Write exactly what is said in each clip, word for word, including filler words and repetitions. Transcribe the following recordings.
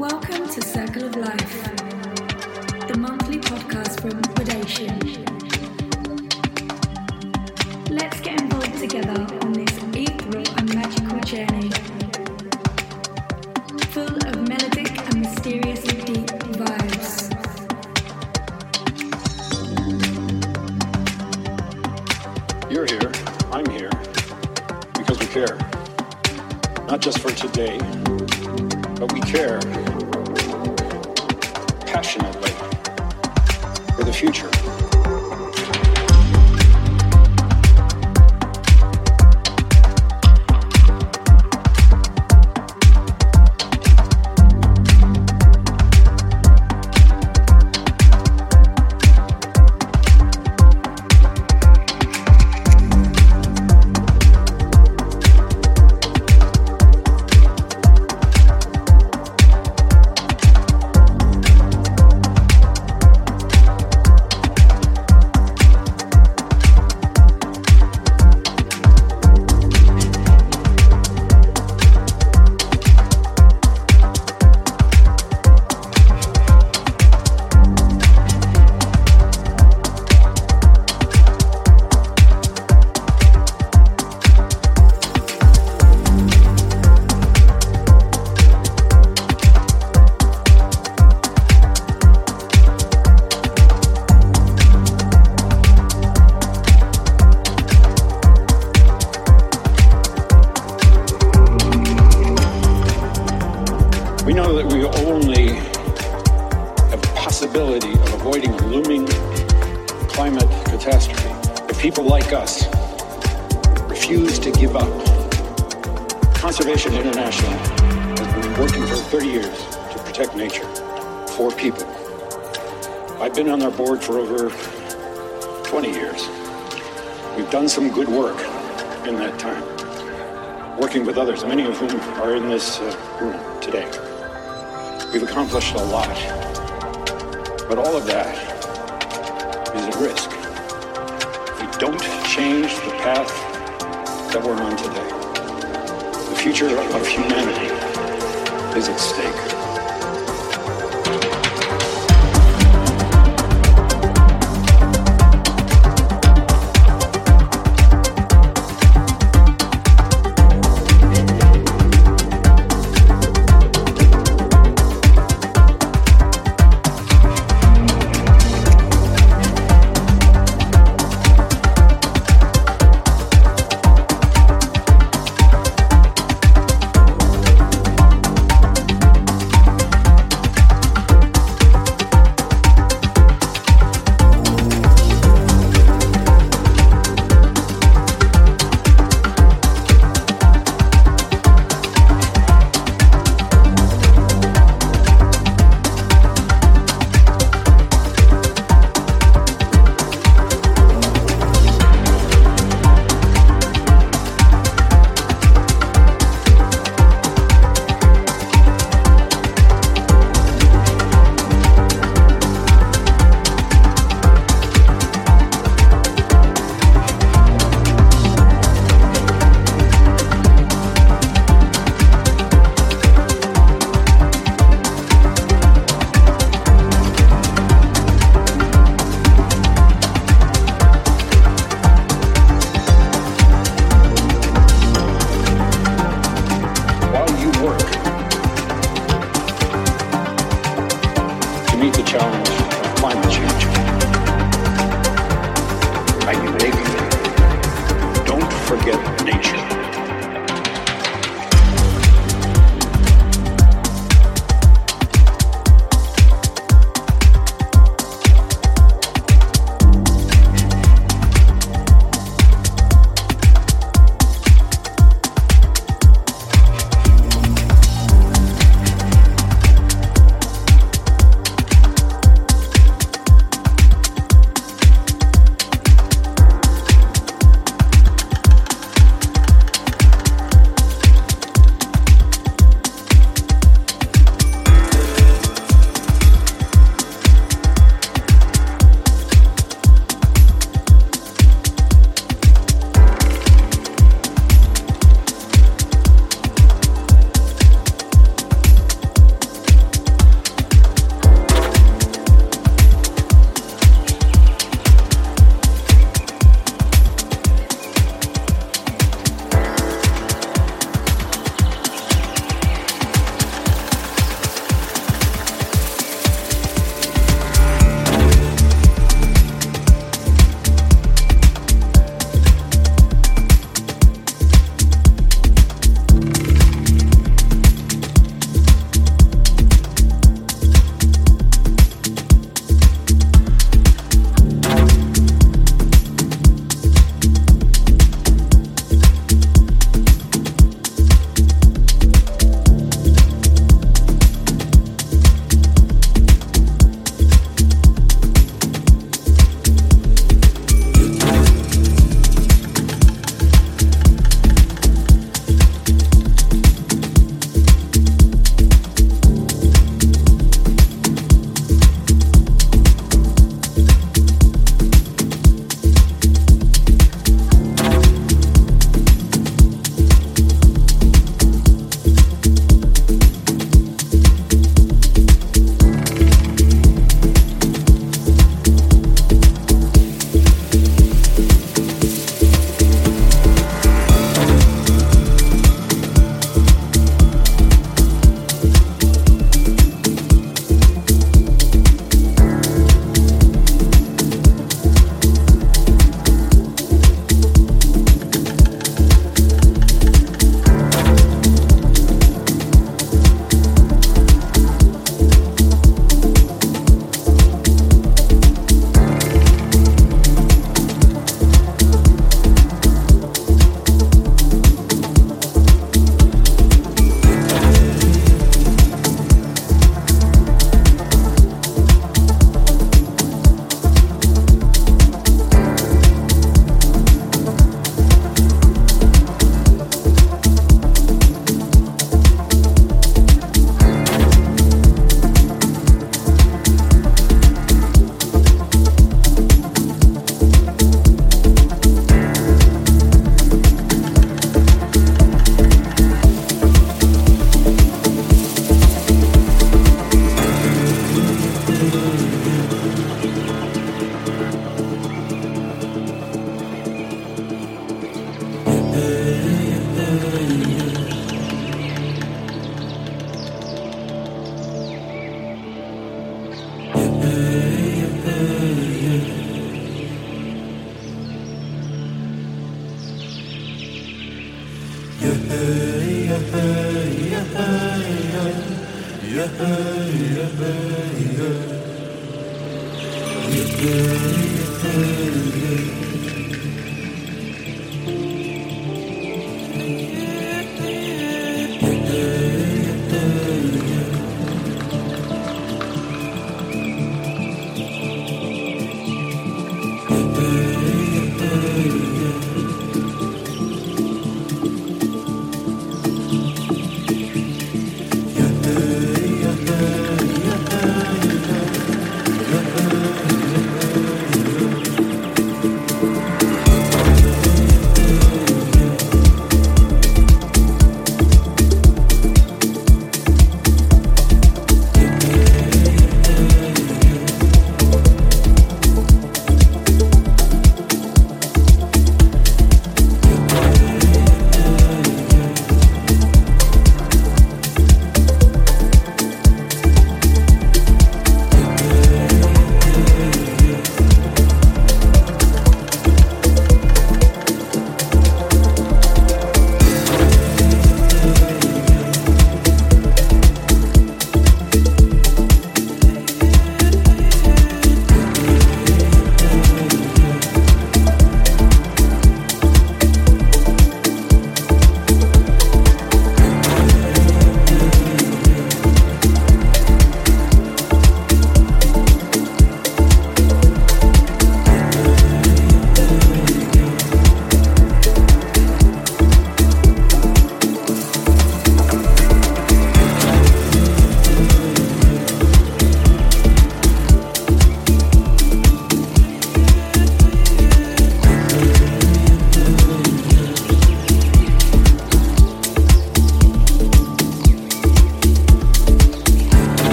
Welcome to Circle of Life, the monthly podcast from Predation. Let's get involved together on this ethereal and magical journey, full of melodic and mysteriously deep vibes. You're here, I'm here, because we care. Not just for today, but we care passionately for the future. For over twenty years. We've done some good work in that time, working with others, many of whom are in this uh, room today. We've accomplished a lot, but all of that is at risk. We don't change the path that we're on today. The future of humanity is at stake.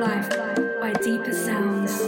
life by deeper sounds.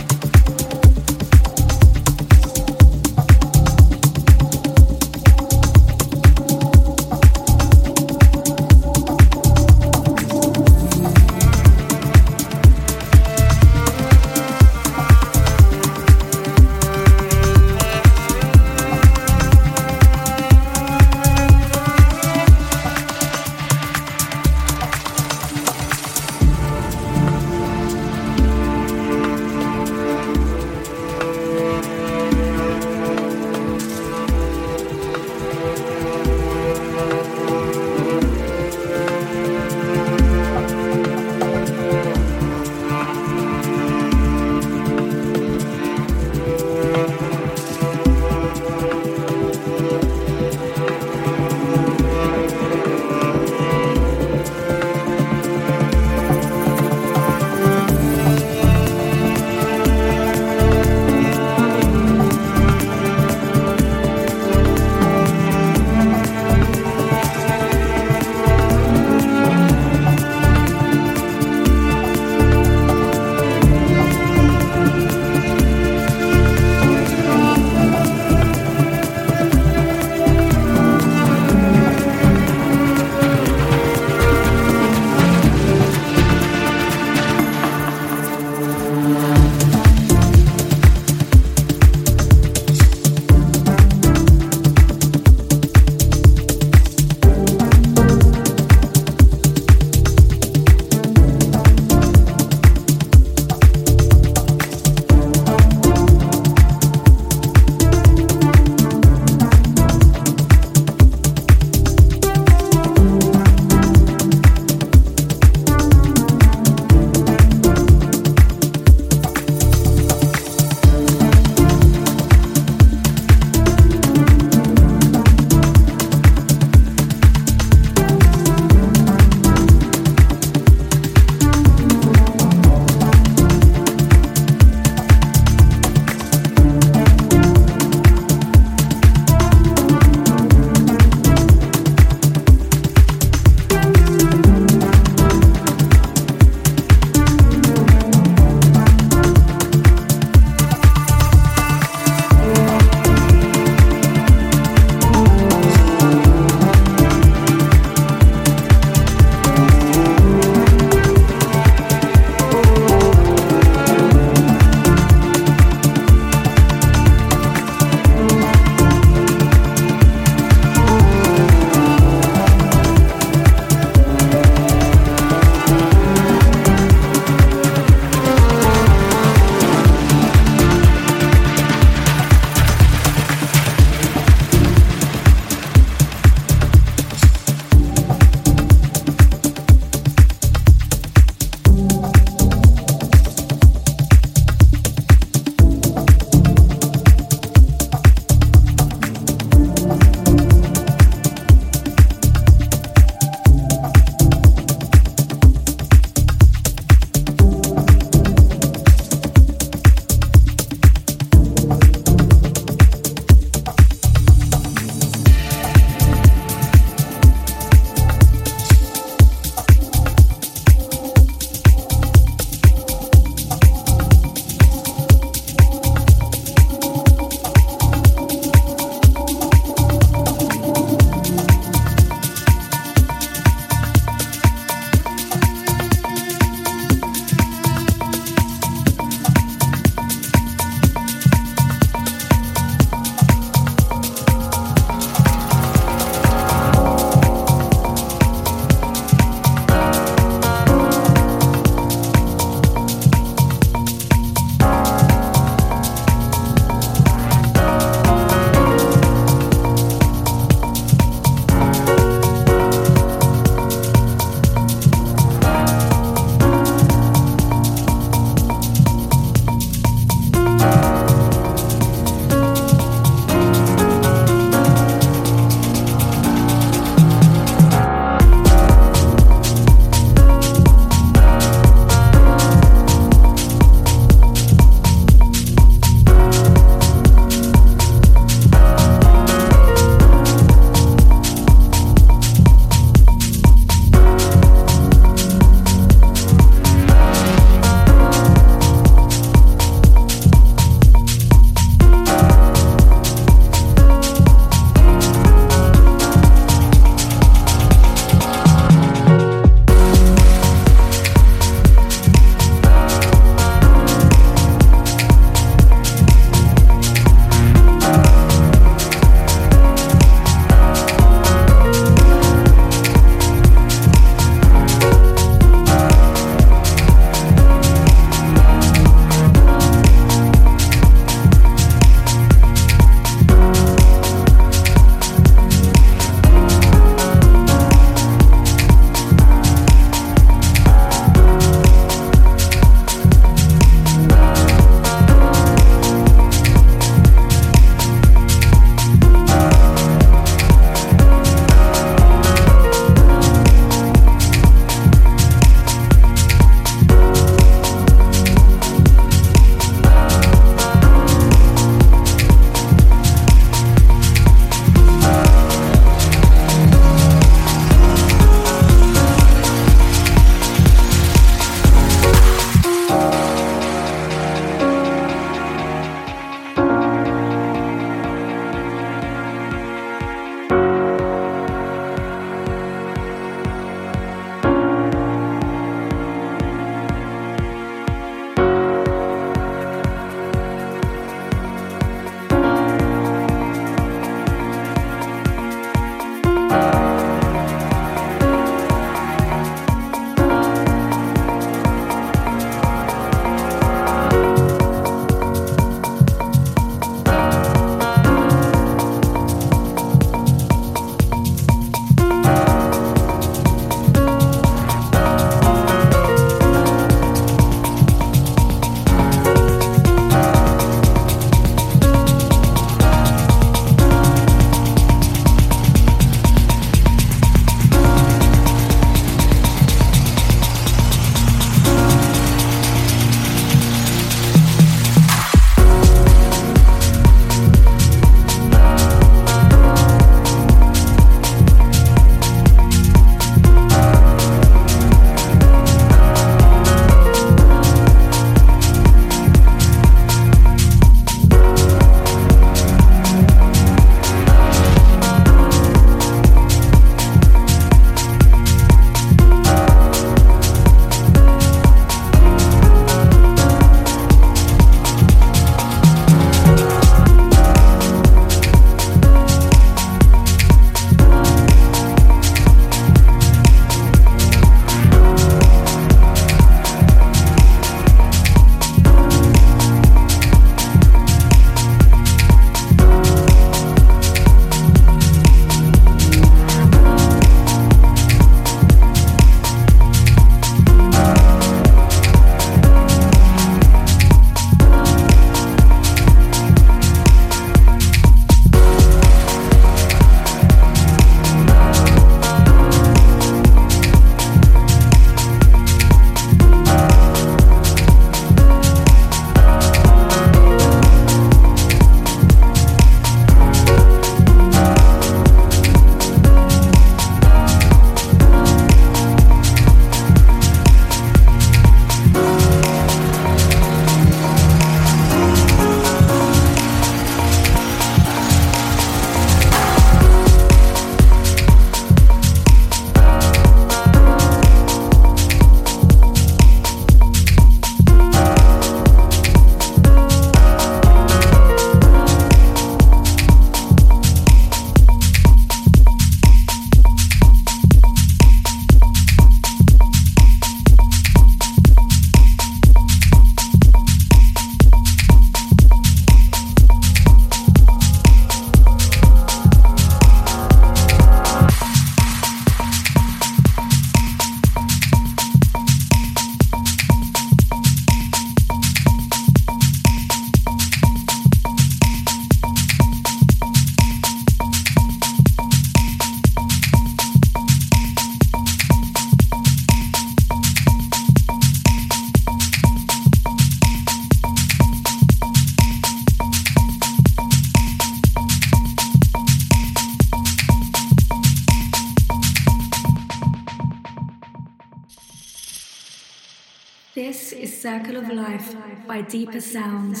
This is Circle of Life by Deeper Sounds.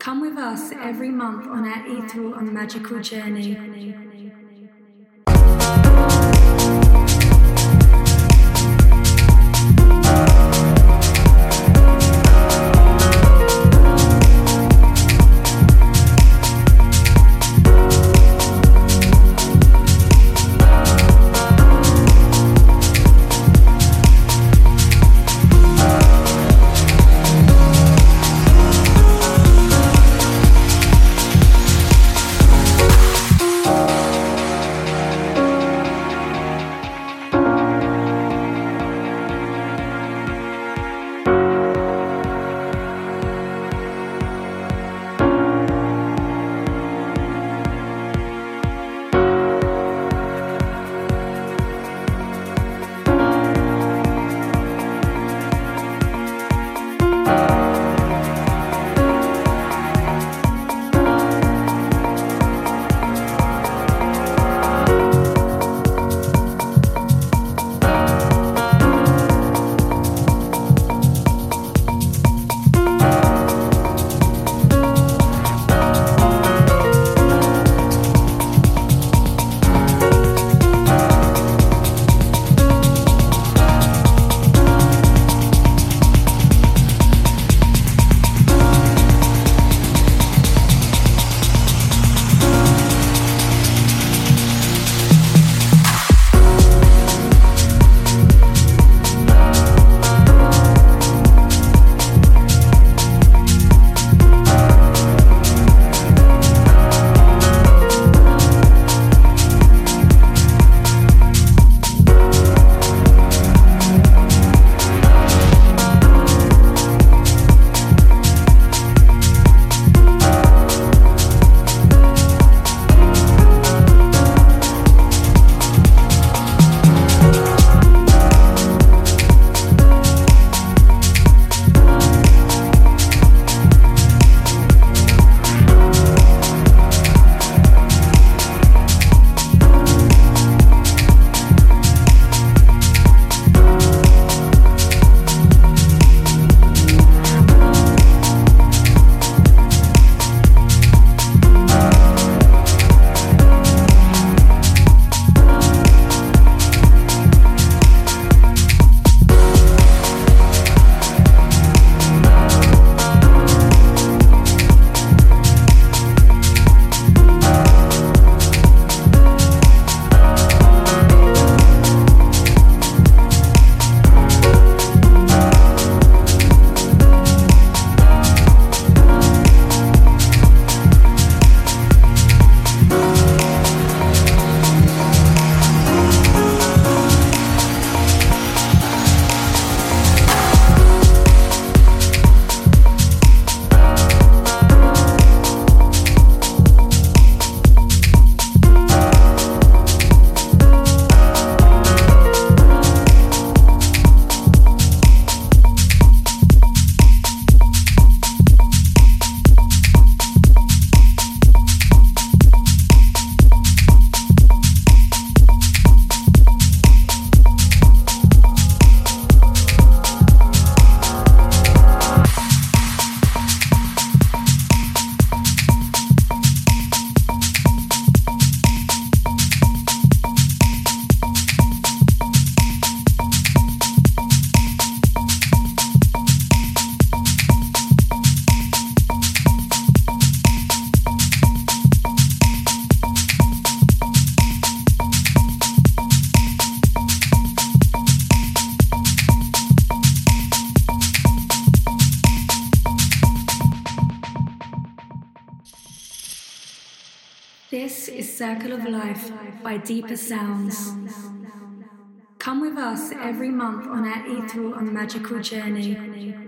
Come with us every month on our ethereal and magical journey. This is Circle of Life by Deeper Sounds. Come with us every month on our ethereal and magical journey.